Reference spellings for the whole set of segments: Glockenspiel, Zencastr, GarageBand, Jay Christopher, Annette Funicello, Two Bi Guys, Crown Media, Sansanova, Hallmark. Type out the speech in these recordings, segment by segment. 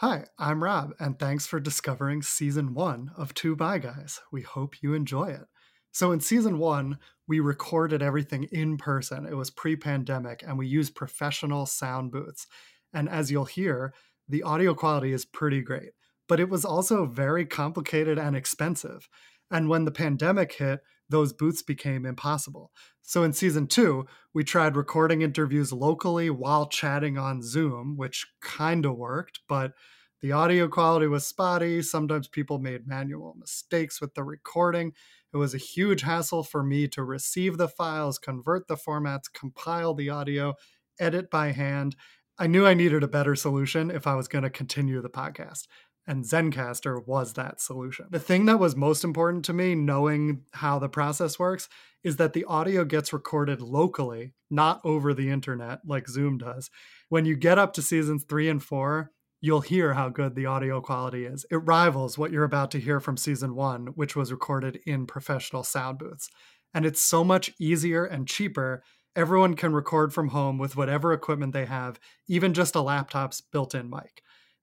Hi, I'm Rob, and thanks for discovering Season 1 of Two Bi Guys. We hope you enjoy it. So in Season 1, we recorded everything in person. It was pre-pandemic, and we used professional sound booths. And as you'll hear, the audio quality is pretty great, but it was also very complicated and expensive. And when the pandemic hit, those booths became impossible. So in Season 2, we tried recording interviews locally while chatting on Zoom, which kind of worked, but the audio quality was spotty. Sometimes people made manual mistakes with the recording. It was a huge hassle for me to receive the files, convert the formats, compile the audio, edit by hand. I knew I needed a better solution if I was going to continue the podcast. And Zencastr was that solution. The thing that was most important to me, knowing how the process works, is that the audio gets recorded locally, not over the internet like Zoom does. When you get up to seasons 3 and 4, you'll hear how good the audio quality is. It rivals what you're about to hear from season 1, which was recorded in professional sound booths. And it's so much easier and cheaper. Everyone can record from home with whatever equipment they have, even just a laptop's built-in mic.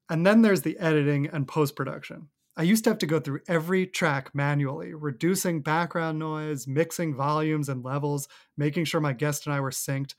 And then there's the editing and post-production. I used to have to go through every track manually, reducing background noise, mixing volumes and levels, making sure my guest and I were synced.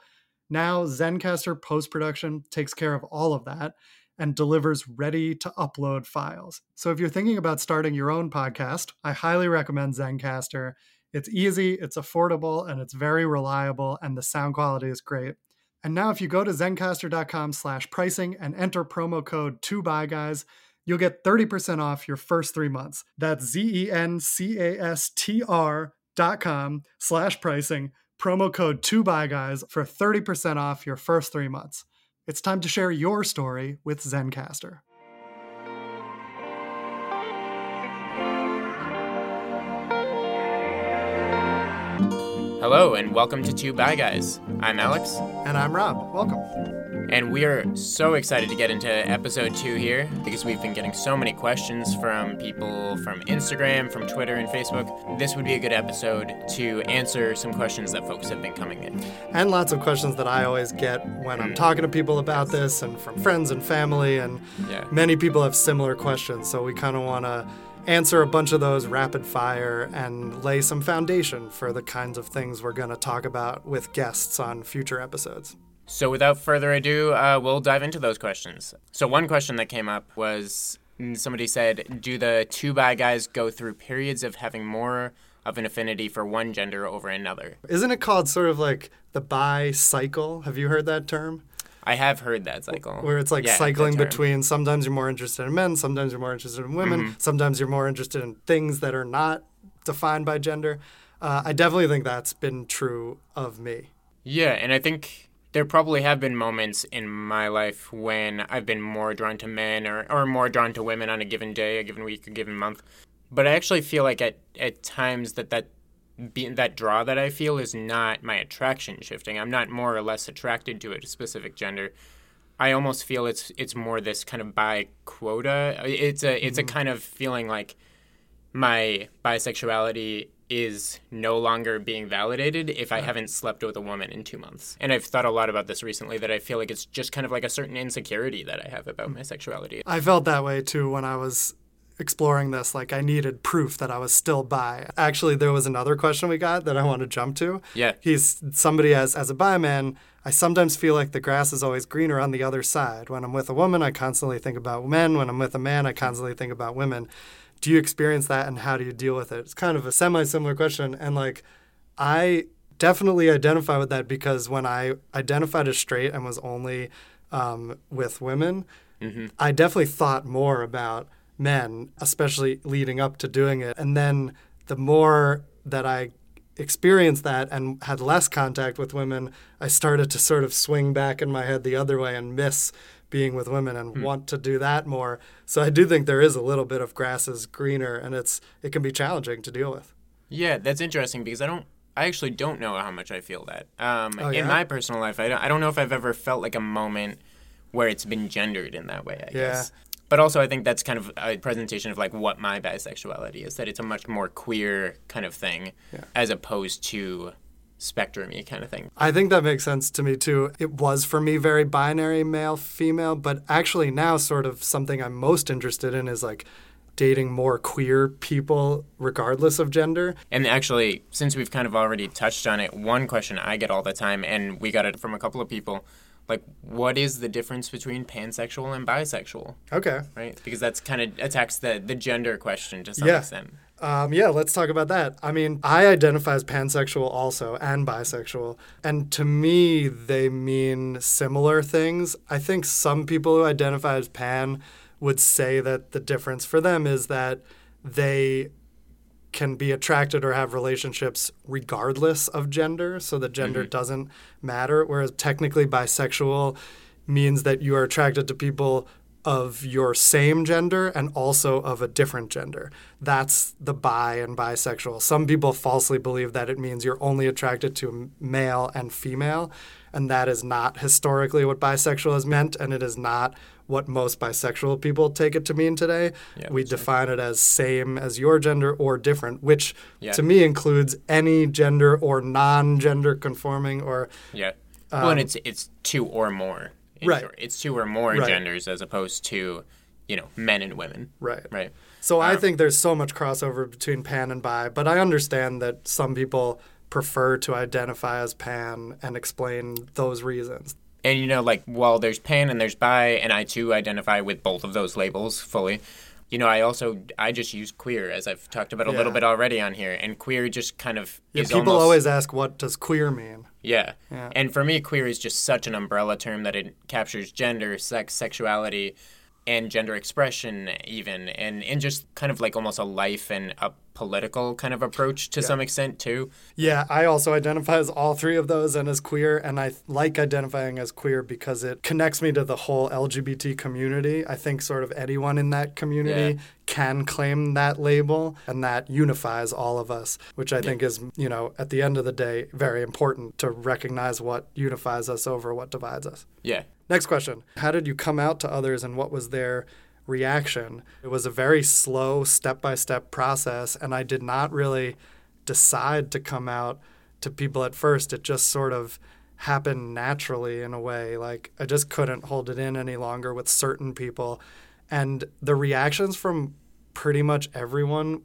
Now, Zencastr post-production takes care of all of that and delivers ready-to-upload files. So if you're thinking about starting your own podcast, I highly recommend Zencastr. It's easy, it's affordable, and it's very reliable, and the sound quality is great. And now if you go to zencastr.com/pricing and enter promo code 2BuyGuys, you'll get 30% off your first 3 months. That's zencastr.com/pricing, promo code 2BuyGuys for 30% off your first 3 months. It's time to share your story with Zencastr. Hello, and welcome to Two Bi Guys. I'm Alex. And I'm Rob. Welcome. And we are so excited to get into episode 2 here because we've been getting so many questions from people from Instagram, from Twitter, and Facebook. This would be a good episode to answer some questions that folks have been coming in. And lots of questions that I always get when I'm talking to people about this and from friends and family. And many people have similar questions, so we kind of want to answer a bunch of those rapid fire and lay some foundation for the kinds of things we're going to talk about with guests on future episodes. So without further ado, we'll dive into those questions. So one question that came up was somebody said, do the Two Bi Guys go through periods of having more of an affinity for one gender over another? Isn't it called sort of like the bi cycle? Have you heard that term? I have heard that cycle. Where it's like cycling between sometimes you're more interested in men, sometimes you're more interested in women, sometimes you're more interested in things that are not defined by gender. I definitely think that's been true of me. Yeah, and I think there probably have been moments in my life when I've been more drawn to men or more drawn to women on a given day, a given week, a given month. But I actually feel like at times that draw that I feel is not my attraction shifting. I'm not more or less attracted to a specific gender. I almost feel it's more this kind of bi quota. It's a kind of feeling like my bisexuality is no longer being validated if I haven't slept with a woman in 2 months. And I've thought a lot about this recently, that I feel like it's just kind of like a certain insecurity that I have about my sexuality. I felt that way too when I was exploring this, like I needed proof that I was still bi. Actually, there was another question we got that I want to jump to. Yeah. Somebody as a bi man, I sometimes feel like the grass is always greener on the other side. When I'm with a woman, I constantly think about men. When I'm with a man, I constantly think about women. Do you experience that and how do you deal with it? It's kind of a semi-similar question. And like, I definitely identify with that because when I identified as straight and was only with women, I definitely thought more about men, especially leading up to doing it. And then the more that I experienced that and had less contact with women, I started to sort of swing back in my head the other way and miss being with women and want to do that more. So I do think there is a little bit of grass is greener, and it can be challenging to deal with. Yeah, that's interesting because I actually don't know how much I feel that. In my personal life, I don't know if I've ever felt like a moment where it's been gendered in that way, I guess. But also I think that's kind of a presentation of like what my bisexuality is, that it's a much more queer kind of thing as opposed to spectrum-y kind of thing. I think that makes sense to me too. It was for me very binary, male, female, but actually now sort of something I'm most interested in is like dating more queer people regardless of gender. And actually, since we've kind of already touched on it, one question I get all the time, and we got it from a couple of people, like, what is the difference between pansexual and bisexual? Okay. Right? Because that's kind of attacks the gender question to some extent. Yeah, let's talk about that. I mean, I identify as pansexual also and bisexual, and to me, they mean similar things. I think some people who identify as pan would say that the difference for them is that they can be attracted or have relationships regardless of gender, so that gender doesn't matter, whereas technically bisexual means that you are attracted to people of your same gender and also of a different gender. That's the bi and bisexual. Some people falsely believe that it means you're only attracted to male and female, and that is not historically what bisexual has meant, and it is not what most bisexual people take it to mean today. Yeah, we define it as same as your gender or different, which to me includes any gender or non-gender conforming or... Yeah. Well, and it's two or more. Right. It's two or more genders as opposed to, you know, men and women. Right. Right. So I think there's so much crossover between pan and bi, but I understand that some people prefer to identify as pan and explain those reasons. And, you know, like, while there's pan and there's bi, and I, too, identify with both of those labels fully, you know, I just use queer, as I've talked about a little bit already on here, and queer just kind of is people almost... always ask, what does queer mean? Yeah. And for me, queer is just such an umbrella term that it captures gender, sex, sexuality, and gender expression even, and just kind of like almost a life and a political kind of approach to some extent too. Yeah, I also identify as all three of those and as queer, and I like identifying as queer because it connects me to the whole LGBT community. I think sort of anyone in that community can claim that label, and that unifies all of us, which I think is, you know, at the end of the day, very important to recognize what unifies us over what divides us. Yeah. Next question. How did you come out to others and what was their reaction? It was a very slow step-by-step process, and I did not really decide to come out to people at first. It just sort of happened naturally in a way. Like, I just couldn't hold it in any longer with certain people. And the reactions from pretty much everyone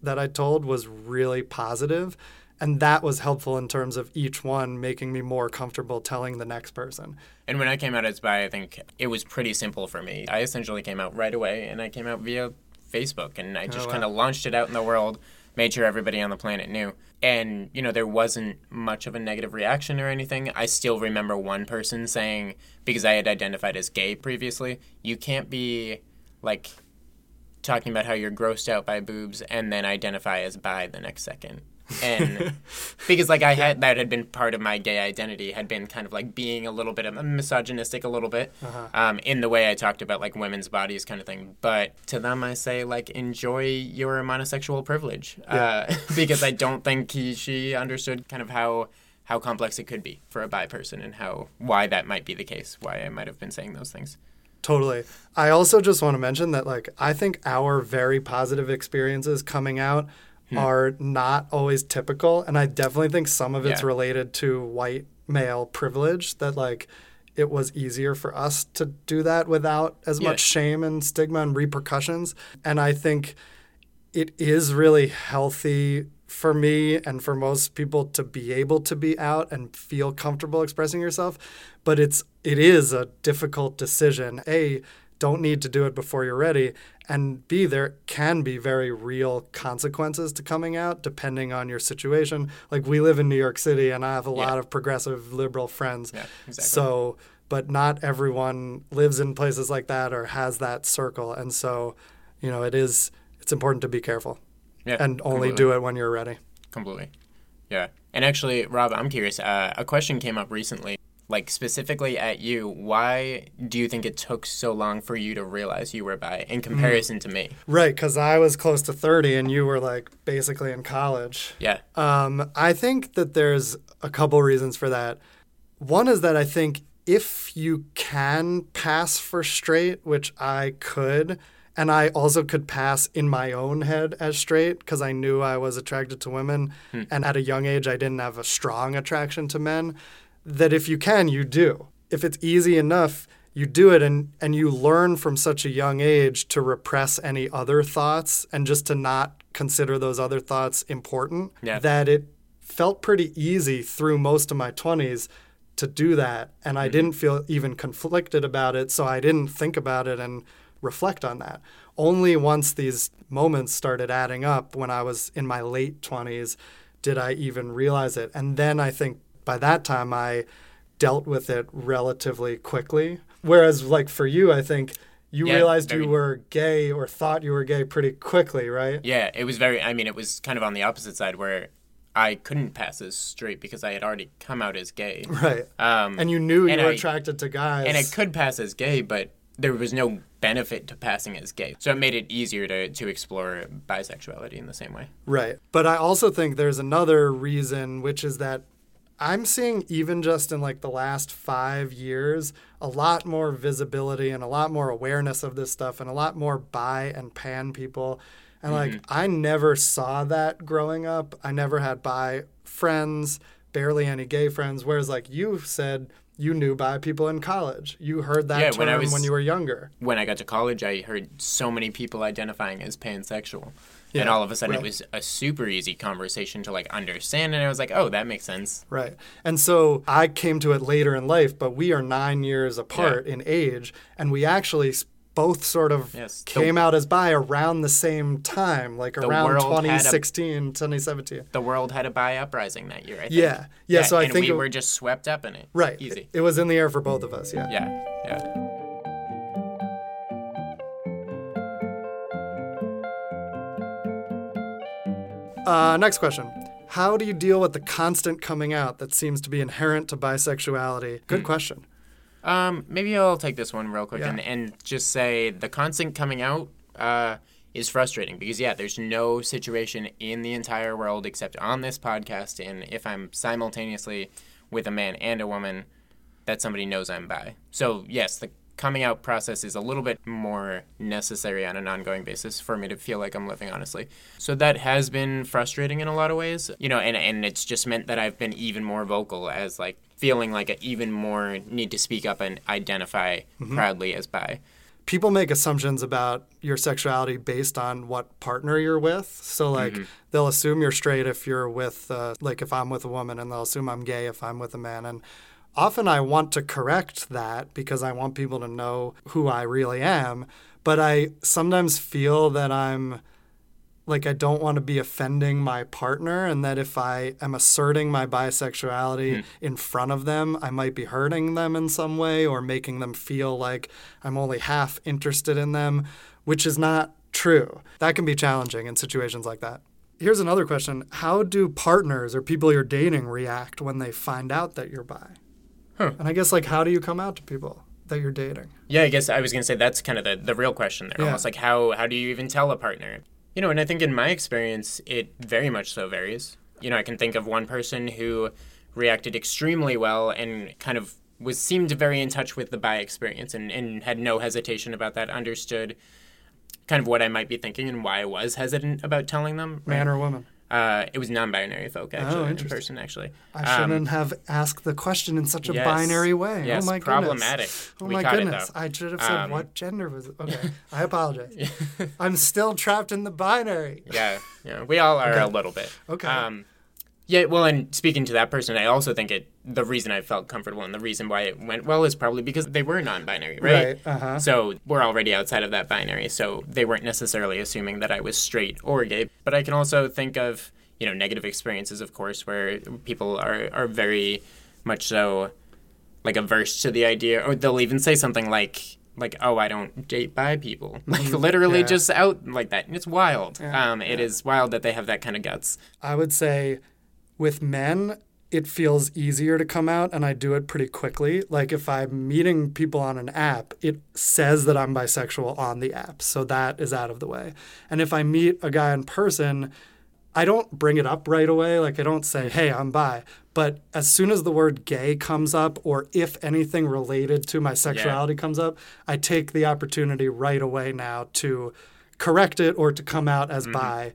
that I told was really positive. And that was helpful in terms of each one making me more comfortable telling the next person. And when I came out as bi, I think it was pretty simple for me. I essentially came out right away, and I came out via Facebook, and I just kind of launched it out in the world, made sure everybody on the planet knew. And, you know, there wasn't much of a negative reaction or anything. I still remember one person saying, because I had identified as gay previously, you can't be, like, talking about how you're grossed out by boobs and then identify as bi the next second. And because, like, I had that had been part of my gay identity, had been kind of like being a little bit misogynistic, a little bit in the way I talked about like women's bodies kind of thing. But to them, I say, like, enjoy your monosexual privilege because I don't think she understood kind of how complex it could be for a bi person and why that might be the case, why I might have been saying those things. Totally. I also just want to mention that, like, I think our very positive experiences coming out are not always typical, and I definitely think some of it's related to white male privilege, that like it was easier for us to do that without as much shame and stigma and repercussions. And I think it is really healthy for me and for most people to be able to be out and feel comfortable expressing yourself, but it is a difficult decision. A, don't need to do it before you're ready, and B, there can be very real consequences to coming out depending on your situation. Like, we live in New York City, and I have a lot of progressive liberal friends, so, but not everyone lives in places like that or has that circle, and so, you know, it's important to be careful and only do it when you're ready. Completely. Yeah. And actually, Rob, I'm curious, a question came up recently, like specifically at you, why do you think it took so long for you to realize you were bi in comparison to me? Right, because I was close to 30 and you were like basically in college. Yeah. I think that there's a couple reasons for that. One is that I think if you can pass for straight, which I could, And I also could pass in my own head as straight because I knew I was attracted to women. And at a young age, I didn't have a strong attraction to men. That if you can, you do. If it's easy enough, you do it. And you learn from such a young age to repress any other thoughts and just to not consider those other thoughts important. Yeah. That it felt pretty easy through most of my 20s to do that. And I didn't feel even conflicted about it. So I didn't think about it and reflect on that. Only once these moments started adding up when I was in my late 20s did I even realize it. And then I think by that time I dealt with it relatively quickly. Whereas like for you, I think you realized you were gay or thought you were gay pretty quickly, right? Yeah, it was very, I mean, it was kind of on the opposite side where I couldn't pass as straight because I had already come out as gay. Right. And you knew you were attracted to guys. And I could pass as gay, but there was no benefit to passing as gay. So it made it easier to explore bisexuality in the same way. Right. But I also think there's another reason, which is that I'm seeing, even just in like the last 5 years, a lot more visibility and a lot more awareness of this stuff and a lot more bi and pan people. And like, I never saw that growing up. I never had bi friends, barely any gay friends. Whereas like you said, you knew bi people in college. You heard that term when you were younger. When I got to college, I heard so many people identifying as pansexual. Yeah, and all of a sudden, it was a super easy conversation to, like, understand. And I was like, oh, that makes sense. Right. And so I came to it later in life, but we are 9 years apart in age. And we actually both sort of came out as bi around the same time, like around 2016, 2017. The world had a bi uprising that year, I think. Yeah. So I think we were just swept up in it. Right. Easy. It was in the air for both of us, Yeah. Next question. How do you deal with the constant coming out that seems to be inherent to bisexuality? Good question. Maybe I'll take this one real quick and just say the constant coming out is frustrating because, there's no situation in the entire world except on this podcast. And if I'm simultaneously with a man and a woman, that somebody knows I'm bi. So, yes, the coming out process is a little bit more necessary on an ongoing basis for me to feel like I'm living honestly. So that has been frustrating in a lot of ways, and it's just meant that I've been even more vocal as like feeling like an even more need to speak up and identify proudly as bi. People make assumptions about your sexuality based on what partner you're with. So, like, they'll assume you're straight if you're with, like, if I'm with a woman, and they'll assume I'm gay if I'm with a man. And often I want to correct that because I want people to know who I really am, but I sometimes feel that I'm, like, I don't want to be offending my partner, and that if I am asserting my bisexuality in front of them, I might be hurting them in some way or making them feel like I'm only half interested in them, which is not true. That can be challenging in situations like that. Here's another question. How do partners or people you're dating react when they find out that you're bi? And I guess, like, how do you come out to people that you're dating? Yeah, I guess I was going to say that's kind of the real question there. Yeah. Almost like how do you even tell a partner? And I think in my experience, it very much so varies. I can think of one person who reacted extremely well and kind of seemed very in touch with the bi experience and had no hesitation about that, understood kind of what I might be thinking and why I was hesitant about telling them. Right? Man or woman? It was non-binary folk, actually, in person, actually. I shouldn't have asked the question in such a binary way. Yes, oh, my problematic. Goodness. Oh, my goodness. I should have said, what gender was it? Okay, I apologize. I'm still trapped in the binary. Yeah, we all are a little bit. Okay. And speaking to that person, I also think the reason I felt comfortable and the reason why it went well is probably because they were non-binary, right? So we're already outside of that binary, so they weren't necessarily assuming that I was straight or gay. But I can also think of, negative experiences, of course, where people are very much so, like, averse to the idea, or they'll even say something like, oh, I don't date bi people. Like, literally just out like that. And it's wild. Yeah. It is wild that they have that kind of guts. I would say with men, it feels easier to come out, and I do it pretty quickly. Like, if I'm meeting people on an app, it says that I'm bisexual on the app, so that is out of the way. And if I meet a guy in person, I don't bring it up right away. Like, I don't say, hey, I'm bi. But as soon as the word gay comes up, or if anything related to my sexuality comes up, I take the opportunity right away now to correct it or to come out as bi.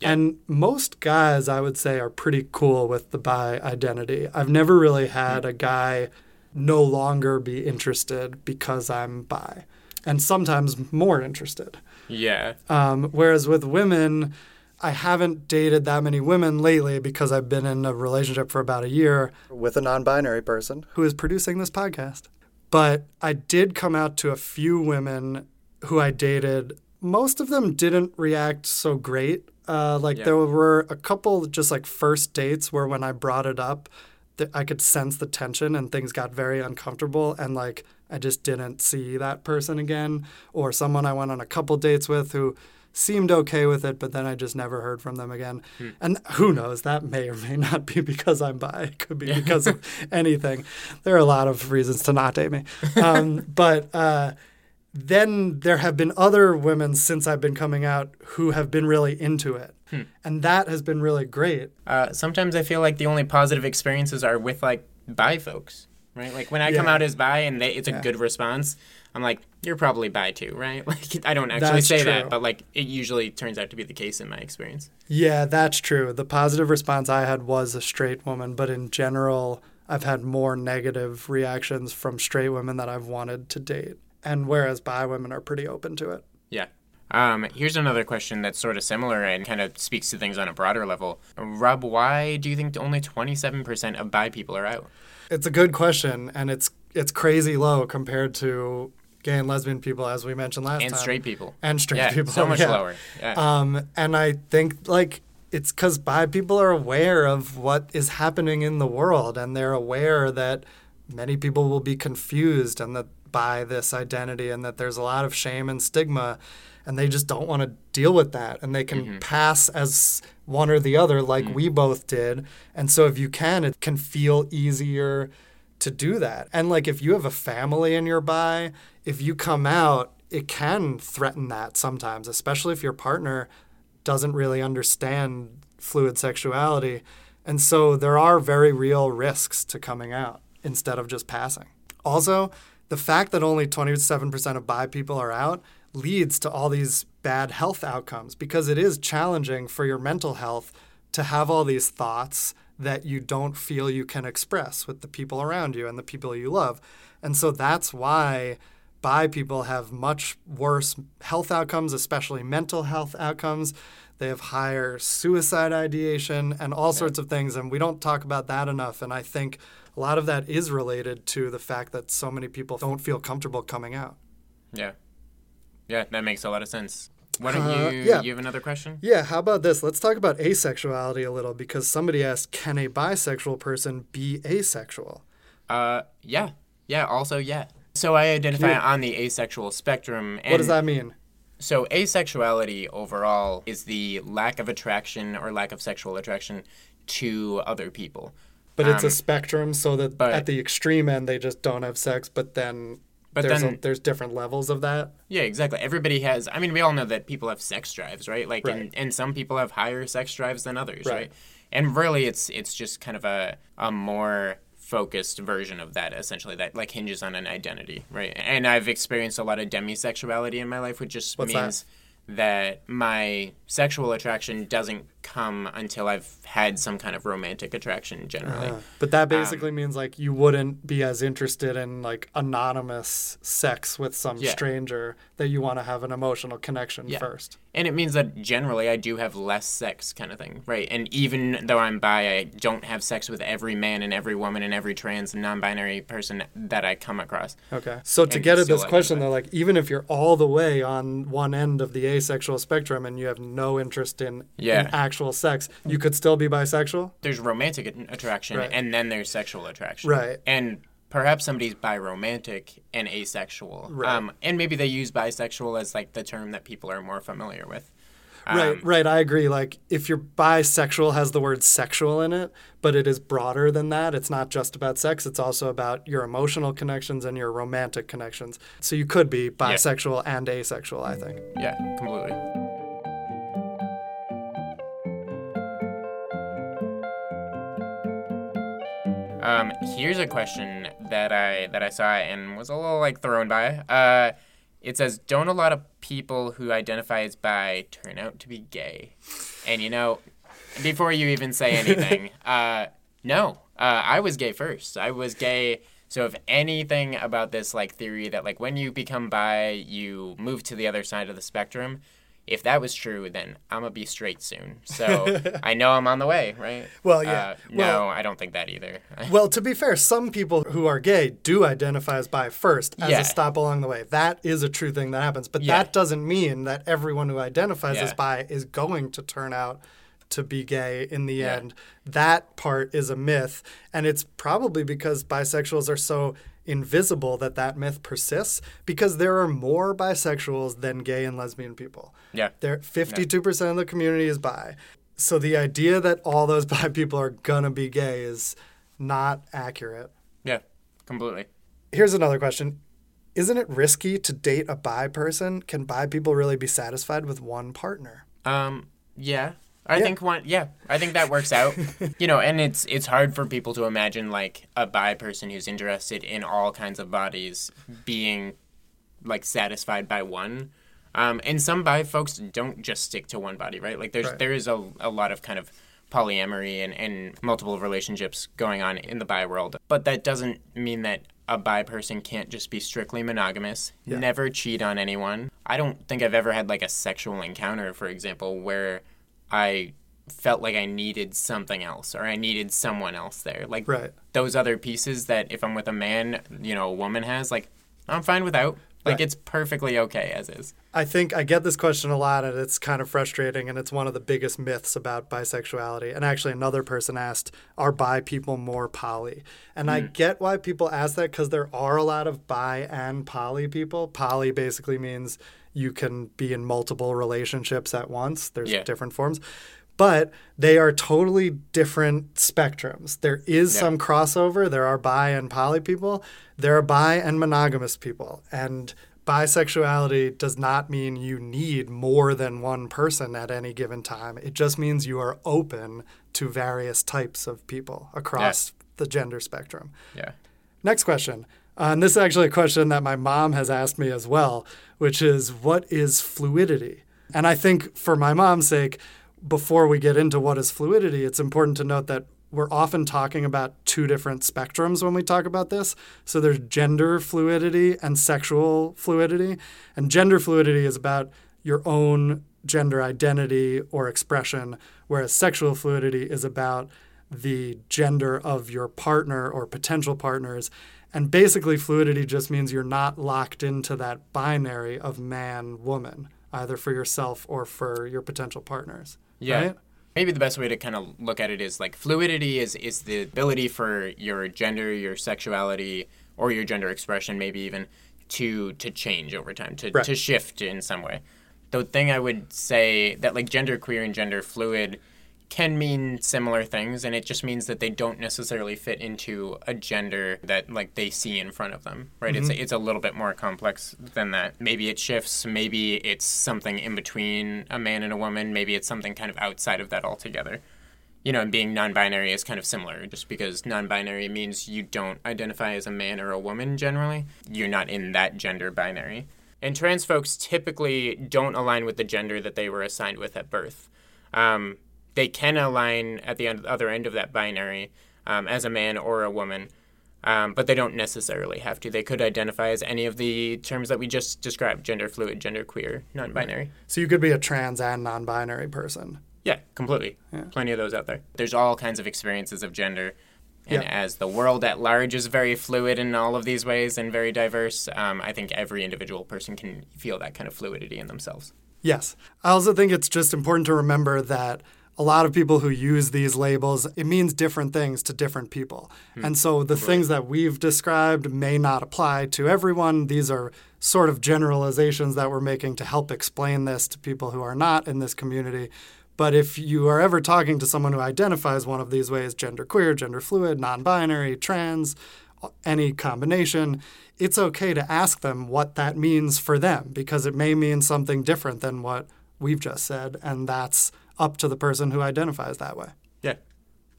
Yeah. And most guys, I would say, are pretty cool with the bi identity. I've never really had a guy no longer be interested because I'm bi, and sometimes more interested. Yeah. Whereas with women, I haven't dated that many women lately because I've been in a relationship for about a year. With a non-binary person. Who is producing this podcast. But I did come out to a few women who I dated. Most of them didn't react so great. There were a couple just like first dates where when I brought it up, I could sense the tension and things got very uncomfortable, and like I just didn't see that person again, or someone I went on a couple dates with who seemed okay with it, but then I just never heard from them again. And who knows, that may or may not be because I'm bi. It could be because of anything. There are a lot of reasons to not date me. Then there have been other women since I've been coming out who have been really into it. And that has been really great. Sometimes I feel like the only positive experiences are with, like, bi folks, right? Like, when I come out as bi and it's a good response, I'm like, you're probably bi too, right? Like, I don't actually say that, but, like, it usually turns out to be the case in my experience. Yeah, that's true. The positive response I had was a straight woman, but in general, I've had more negative reactions from straight women that I've wanted to date. And whereas bi women are pretty open to it. Yeah. Here's another question that's sort of similar and kind of speaks to things on a broader level. Rob, why do you think only 27% of bi people are out? It's a good question, and it's crazy low compared to gay and lesbian people, as we mentioned last time. And straight people. And straight people. So much lower. Yeah. And I think, like, it's because bi people are aware of what is happening in the world, and they're aware that many people will be confused and that by this identity, and that there's a lot of shame and stigma, and they just don't want to deal with that, and they can pass as one or the other, like we both did. And so if you can, it can feel easier to do that. And like, if you have a family and you're bi, if you come out, it can threaten that sometimes, especially if your partner doesn't really understand fluid sexuality. And so there are very real risks to coming out instead of just passing. Also, the fact that only 27% of bi people are out leads to all these bad health outcomes, because it is challenging for your mental health to have all these thoughts that you don't feel you can express with the people around you and the people you love. And so that's why bi people have much worse health outcomes, especially mental health outcomes. They have higher suicide ideation and all sorts of things, and we don't talk about that enough. And I think a lot of that is related to the fact that so many people don't feel comfortable coming out. Yeah. Yeah, that makes a lot of sense. Why don't you have another question? Yeah, how about this? Let's talk about asexuality a little, because somebody asked, can a bisexual person be asexual? Yeah. Yeah, also, yeah. So I identify on the asexual spectrum. And what does that mean? So asexuality overall is the lack of attraction or lack of sexual attraction to other people. But it's a spectrum, so that at the extreme end they just don't have sex, but there's different levels of that. Yeah, exactly. Everybody has, I mean, we all know that people have sex drives, right? Like, right. And some people have higher sex drives than others, right? And really it's just kind of a more focused version of that, essentially, that like hinges on an identity, right? And I've experienced a lot of demisexuality in my life, which just means that my sexual attraction doesn't come until I've had some kind of romantic attraction generally. But that basically means like you wouldn't be as interested in like anonymous sex with some stranger, that you want to have an emotional connection first. And it means that generally I do have less sex kind of thing, right? And even though I'm bi, I don't have sex with every man and every woman and every trans and non-binary person that I come across. Okay. So to get at this question though, like even if you're all the way on one end of the asexual spectrum and you have no interest in actual sex, you could still be bisexual? There's romantic attraction and then there's sexual attraction. Right. And perhaps somebody's biromantic and asexual. Right. And maybe they use bisexual as like the term that people are more familiar with. Right. I agree. Like if you're bisexual has the word sexual in it, but it is broader than that. It's not just about sex. It's also about your emotional connections and your romantic connections. So you could be bisexual and asexual, I think. Yeah, completely. Here's a question that I saw and was a little thrown by. It says, don't a lot of people who identify as bi turn out to be gay? And before you even say anything, no. I was gay first. I was gay. So if anything about this theory that when you become bi, you move to the other side of the spectrum, if that was true, then I'm going to be straight soon. So I know I'm on the way, right? Well, yeah. No, I don't think that either. Well, to be fair, some people who are gay do identify as bi first as a stop along the way. That is a true thing that happens. But that doesn't mean that everyone who identifies as bi is going to turn out to be gay in the end. That part is a myth. And it's probably because bisexuals are so invisible that myth persists, because there are more bisexuals than gay and lesbian people. Yeah. 52% of the community is bi. So the idea that all those bi people are gonna be gay is not accurate. Yeah, completely. Here's another question. Isn't it risky to date a bi person? Can bi people really be satisfied with one partner? I think that works out. And it's hard for people to imagine a bi person who's interested in all kinds of bodies being satisfied by one. And some bi folks don't just stick to one body, right? There is a lot of kind of polyamory and multiple relationships going on in the bi world. But that doesn't mean that a bi person can't just be strictly monogamous, never cheat on anyone. I don't think I've ever had a sexual encounter, for example, where I felt like I needed something else or I needed someone else there. Those other pieces that if I'm with a man, a woman has, I'm fine without. It's perfectly okay as is. I think I get this question a lot, and it's kind of frustrating, and it's one of the biggest myths about bisexuality. And actually another person asked, are bi people more poly? And I get why people ask that, because there are a lot of bi and poly people. Poly basically means you can be in multiple relationships at once. There's different forms. But they are totally different spectrums. There is some crossover. There are bi and poly people. There are bi and monogamous people. And bisexuality does not mean you need more than one person at any given time. It just means you are open to various types of people across the gender spectrum. Yeah. Next question. And this is actually a question that my mom has asked me as well, which is, what is fluidity? And I think for my mom's sake, before we get into what is fluidity, it's important to note that we're often talking about two different spectrums when we talk about this. So there's gender fluidity and sexual fluidity. And gender fluidity is about your own gender identity or expression, whereas sexual fluidity is about the gender of your partner or potential partners. And basically fluidity just means you're not locked into that binary of man, woman, either for yourself or for your potential partners. Yeah. Right? Maybe the best way to kind of look at it is fluidity is the ability for your gender, your sexuality, or your gender expression, maybe even to change over time, to shift in some way. The thing I would say that genderqueer and gender fluid can mean similar things, and it just means that they don't necessarily fit into a gender that they see in front of them, right? Mm-hmm. It's a little bit more complex than that. Maybe it shifts, maybe it's something in between a man and a woman, maybe it's something kind of outside of that altogether. And being non-binary is kind of similar, just because non-binary means you don't identify as a man or a woman generally. You're not in that gender binary. And trans folks typically don't align with the gender that they were assigned with at birth. They can align at the other end of that binary as a man or a woman, but they don't necessarily have to. They could identify as any of the terms that we just described: gender fluid, gender queer, non-binary. So you could be a trans and non-binary person. Yeah, completely. Yeah. Plenty of those out there. There's all kinds of experiences of gender, and as the world at large is very fluid in all of these ways and very diverse, I think every individual person can feel that kind of fluidity in themselves. Yes. I also think it's just important to remember that a lot of people who use these labels, it means different things to different people. And so the things that we've described may not apply to everyone. These are sort of generalizations that we're making to help explain this to people who are not in this community. But if you are ever talking to someone who identifies one of these ways, genderqueer, genderfluid, non-binary, trans, any combination, it's okay to ask them what that means for them, because it may mean something different than what we've just said, and that's up to the person who identifies that way. Yeah.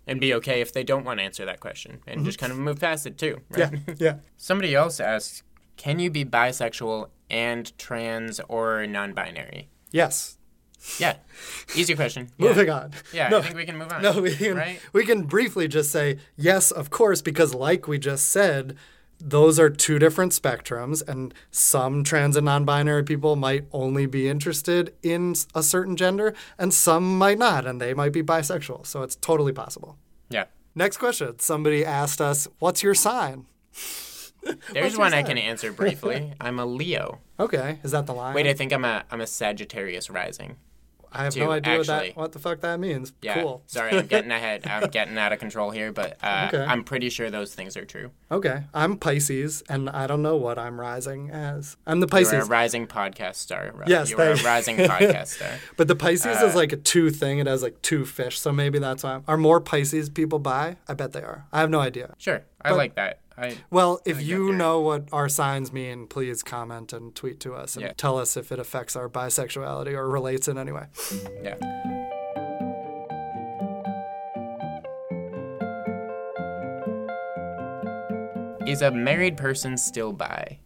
and be okay if they don't want to answer that question and just kind of move past it too. Right? Yeah. Somebody else asks, can you be bisexual and trans or non-binary? Yes. Yeah. Easy question. Moving on. Yeah, no, I think we can move on. No, we can briefly just say, yes, of course, because like we just said, those are two different spectrums, and some trans and non-binary people might only be interested in a certain gender, and some might not, and they might be bisexual. So it's totally possible. Yeah. Next question. Somebody asked us, what's your sign? There's one I can answer briefly. I'm a Leo. Okay. Is that the line? Wait, I think I'm a Sagittarius rising. I have no idea what the fuck that means. Yeah, cool. Sorry, I'm getting ahead. I'm getting out of control here, but okay. I'm pretty sure those things are true. Okay. I'm Pisces, and I don't know what I'm rising as. I'm the Pisces. You're a rising podcast star, right? Yes. You're a rising podcast star. But the Pisces is like a two thing. It has like two fish, so maybe that's why. Are more Pisces people bi? I bet they are. I have no idea. Sure. I like that. If you know what our signs mean, please comment and tweet to us and tell us if it affects our bisexuality or relates in any way. Yeah. Is a married person still bi?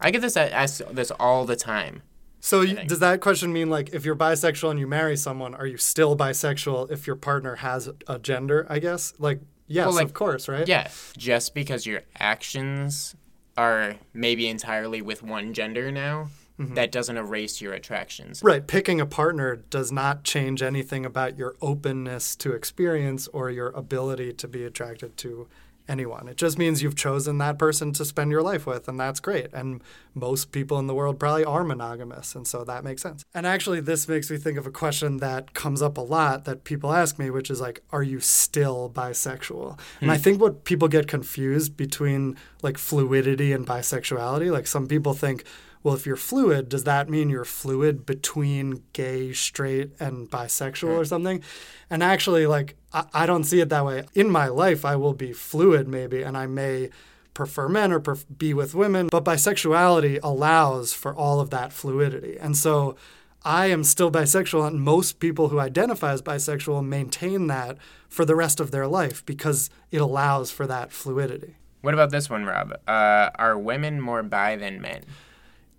I get this asked this all the time. So does that question mean, like, if you're bisexual and you marry someone, are you still bisexual if your partner has a gender, I guess? Like... Yes, well, of course, right? Yeah. Just because your actions are maybe entirely with one gender now, that doesn't erase your attractions. Right. Picking a partner does not change anything about your openness to experience or your ability to be attracted to anyone. It just means you've chosen that person to spend your life with, and that's great. And most people in the world probably are monogamous, and so that makes sense. And actually, this makes me think of a question that comes up a lot that people ask me, which is like, are you still bisexual? And I think what people get confused between like fluidity and bisexuality, like some people think, well, if you're fluid, does that mean you're fluid between gay, straight, and bisexual or something? And actually, like, I don't see it that way. In my life, I will be fluid maybe, and I may prefer men or be with women, but bisexuality allows for all of that fluidity. And so I am still bisexual, and most people who identify as bisexual maintain that for the rest of their life because it allows for that fluidity. What about this one, Rob? Are women more bi than men?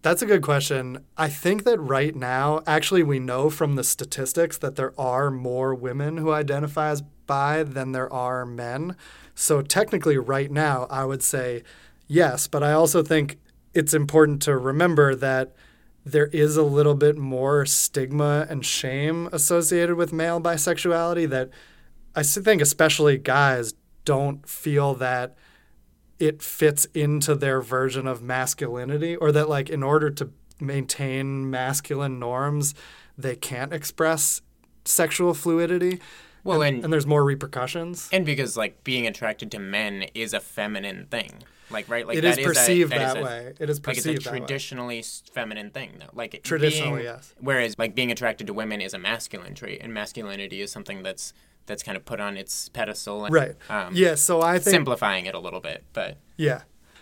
That's a good question. I think that right now, actually, we know from the statistics that there are more women who identify as bi than there are men. So technically right now, I would say yes, but I also think it's important to remember that there is a little bit more stigma and shame associated with male bisexuality that I think especially guys don't feel that it fits into their version of masculinity, or that, like, in order to maintain masculine norms, they can't express sexual fluidity. Well, and there's more repercussions. And because, like, being attracted to men is a feminine thing. Like, right? Like, it is perceived that way. It is perceived that way. Like, it's a traditionally feminine thing, though. Like, traditionally, yes. Whereas, like, being attracted to women is a masculine trait, and masculinity is something that's kind of put on its pedestal. And, right. So I think... simplifying it a little bit, but... Yeah.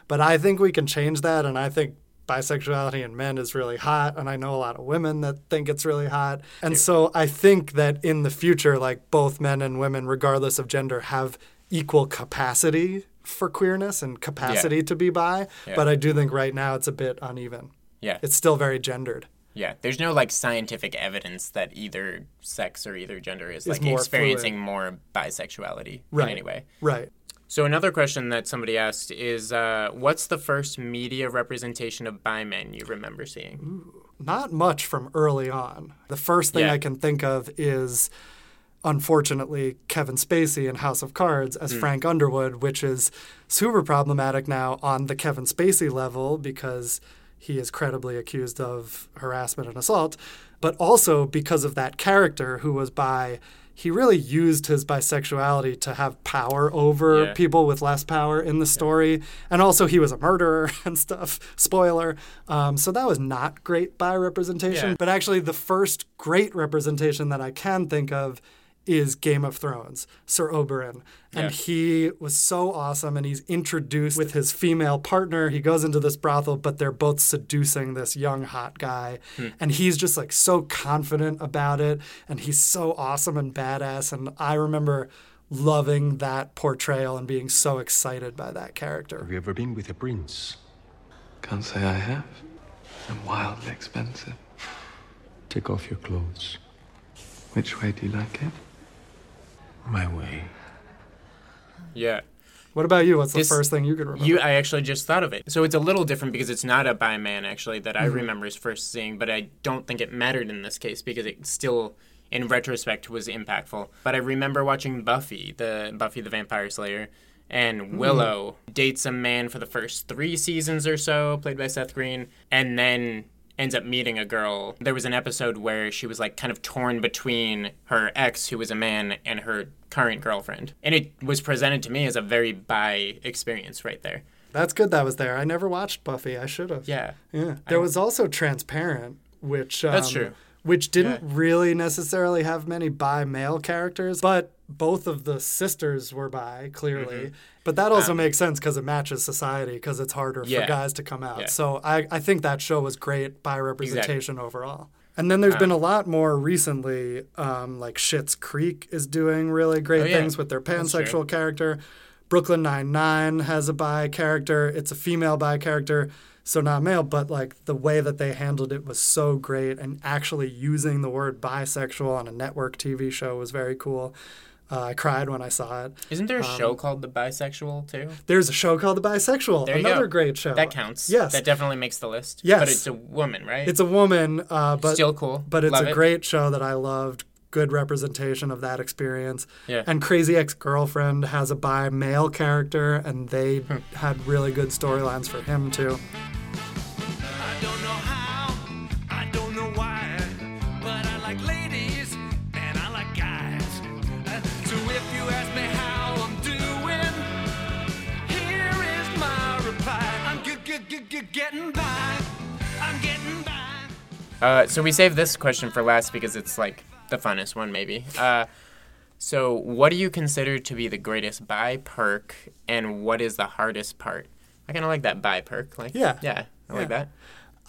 But I think we can change that, and I think bisexuality in men is really hot, and I know a lot of women that think it's really hot. And so I think that in the future, like, both men and women, regardless of gender, have equal capacity for queerness and capacity to be bi. Yeah. But I do think right now it's a bit uneven. Yeah. It's still very gendered. Yeah, there's no, like, scientific evidence that either sex or either gender is, like, experiencing more bisexuality in any way. Right. So another question that somebody asked is, what's the first media representation of bi men you remember seeing? Ooh, not much from early on. The first thing I can think of is, unfortunately, Kevin Spacey in House of Cards as Frank Underwood, which is super problematic now on the Kevin Spacey level because... he is credibly accused of harassment and assault, but also because of that character who was bi, he really used his bisexuality to have power over people with less power in the story. And also he was a murderer and stuff, spoiler. So that was not great bi representation, but actually the first great representation that I can think of is Game of Thrones, Sir Oberyn. And he was so awesome, and he's introduced with his female partner. He goes into this brothel, but they're both seducing this young, hot guy. And he's just, like, so confident about it, and he's so awesome and badass. And I remember loving that portrayal and being so excited by that character. Have you ever been with a prince? Can't say I have. I'm wildly expensive. Take off your clothes. Which way do you like it? My way. Yeah. What about you? What's the first thing you could remember? I actually just thought of it. So it's a little different because it's not a bi man, actually, that I remember as first seeing, but I don't think it mattered in this case because it still, in retrospect, was impactful. But I remember watching Buffy the Vampire Slayer, and Willow dates a man for the first 3 seasons or so, played by Seth Green, and then ends up meeting a girl. There was an episode where she was like kind of torn between her ex, who was a man, and her current girlfriend. And it was presented to me as a very bi experience right there. That's good that was there. I never watched Buffy. I should have. Yeah. There was also Transparent, which that's true. Which didn't really necessarily have many bi male characters, but both of the sisters were bi, clearly. Mm-hmm. But that also makes sense because it matches society because it's harder for guys to come out. Yeah. So I think that show was great bi representation overall. And then there's been a lot more recently, like Schitt's Creek is doing really great things with their pansexual character. Brooklyn Nine-Nine has a bi character. It's a female bi character. So not male, but like the way that they handled it was so great, and actually using the word bisexual on a network TV show was very cool. I cried when I saw it. Isn't there a show called The Bisexual too? There's a show called The Bisexual. There you go. Great show. That counts. Yes. That definitely makes the list. Yes. But it's a woman, right? It's a woman. But still cool. But it's great show that I loved. Good representation of that experience. Yeah. And Crazy Ex-Girlfriend has a bi male character, and they had really good storylines for him too. So we saved this question for last because it's like the funnest one, maybe. So what do you consider to be the greatest bi perk, and what is the hardest part? I kind of like that bi perk. I like that.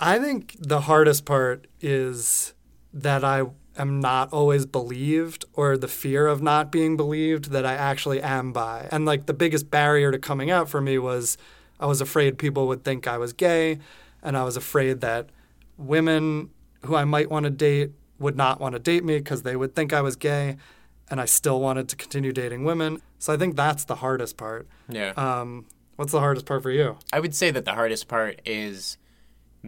I think the hardest part is that I am not always believed, or the fear of not being believed that I actually am bi. And like the biggest barrier to coming out for me was I was afraid people would think I was gay, and I was afraid that women who I might want to date would not want to date me because they would think I was gay, and I still wanted to continue dating women. So I think that's the hardest part. Yeah. What's the hardest part for you? I would say that the hardest part is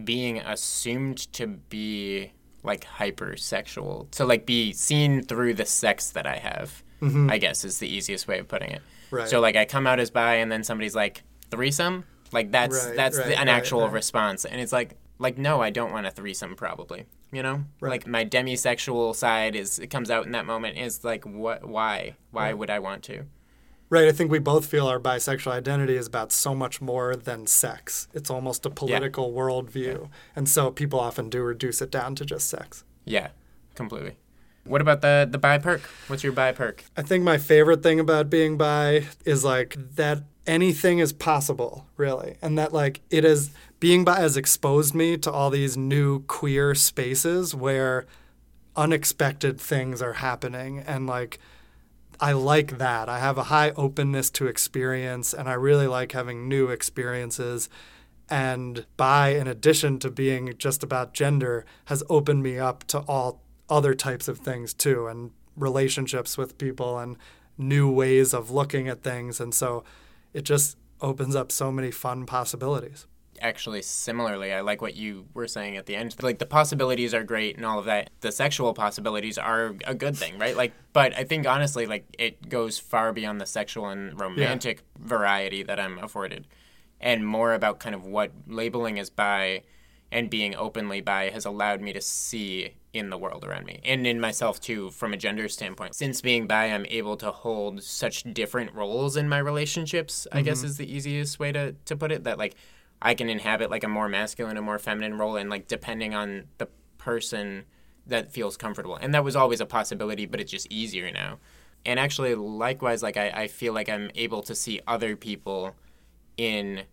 being assumed to be like hypersexual, to like be seen through the sex that I have, I guess is the easiest way of putting it. Right. So like I come out as bi, and then somebody's like, threesome? Like that's an actual response. And it's like, no, I don't want a threesome probably, you know? Right. Like my demisexual side comes out in that moment. It's like, why would I want to? Right, I think we both feel our bisexual identity is about so much more than sex. It's almost a political worldview. Yeah. And so people often do reduce it down to just sex. Yeah, completely. What about the bi perk? What's your bi perk? I think my favorite thing about being bi is like that anything is possible, really. And that like it is, being bi has exposed me to all these new queer spaces where unexpected things are happening. And like, I like that. I have a high openness to experience, and I really like having new experiences. And bi, in addition to being just about gender, has opened me up to all other types of things too, and relationships with people and new ways of looking at things. And so it just opens up so many fun possibilities. Actually, similarly, I like what you were saying at the end. Like, the possibilities are great and all of that. The sexual possibilities are a good thing, right? Like, but I think, honestly, like, it goes far beyond the sexual and romantic variety that I'm afforded, and more about kind of what labeling is bi and being openly bi has allowed me to see in the world around me, and in myself too, from a gender standpoint. Since being bi, I'm able to hold such different roles in my relationships, I guess is the easiest way to put it, that like I can inhabit like a more masculine, a more feminine role, and like depending on the person that feels comfortable. And that was always a possibility, but it's just easier now. And actually, likewise, like I feel like I'm able to see other people in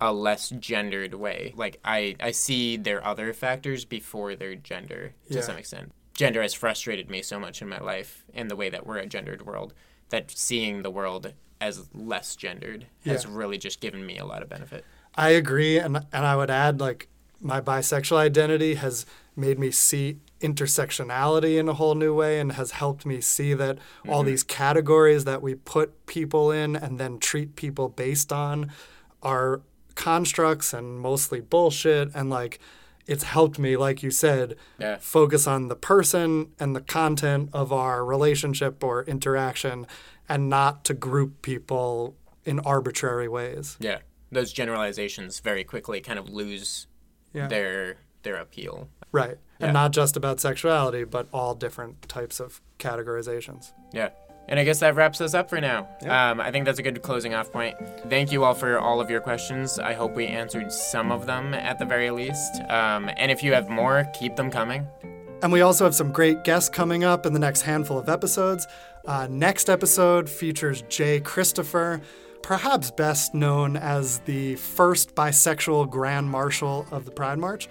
a less gendered way. Like I see their other factors before their gender to some extent. Gender has frustrated me so much in my life, and the way that we're a gendered world, that seeing the world as less gendered has really just given me a lot of benefit. I agree, and I would add, like, my bisexual identity has made me see intersectionality in a whole new way and has helped me see that all these categories that we put people in and then treat people based on are constructs and mostly bullshit, and, like, it's helped me, like you said, focus on the person and the content of our relationship or interaction and not to group people in arbitrary ways. Yeah. Those generalizations very quickly kind of lose their appeal. Right. Yeah. And not just about sexuality, but all different types of categorizations. Yeah. And I guess that wraps us up for now. Yeah. I think that's a good closing off point. Thank you all for all of your questions. I hope we answered some of them at the very least. And if you have more, keep them coming. And we also have some great guests coming up in the next handful of episodes. Next episode features Jay Christopher, perhaps best known as the first bisexual Grand Marshal of the Pride March,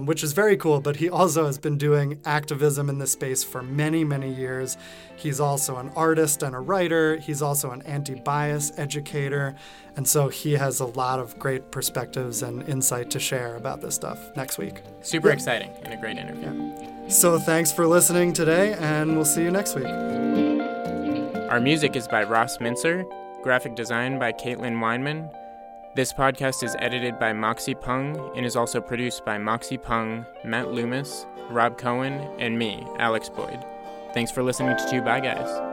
which is very cool, but he also has been doing activism in this space for many, many years. He's also an artist and a writer. He's also an anti-bias educator. And so he has a lot of great perspectives and insight to share about this stuff next week. Super exciting and a great interview. Yeah. So thanks for listening today, and we'll see you next week. Our music is by Ross Mincer, graphic design by Caitlin Weinman. This podcast is edited by Moxie Pung and is also produced by Moxie Pung, Matt Loomis, Rob Cohen, and me, Alex Boyd. Thanks for listening to Two Bi Guys.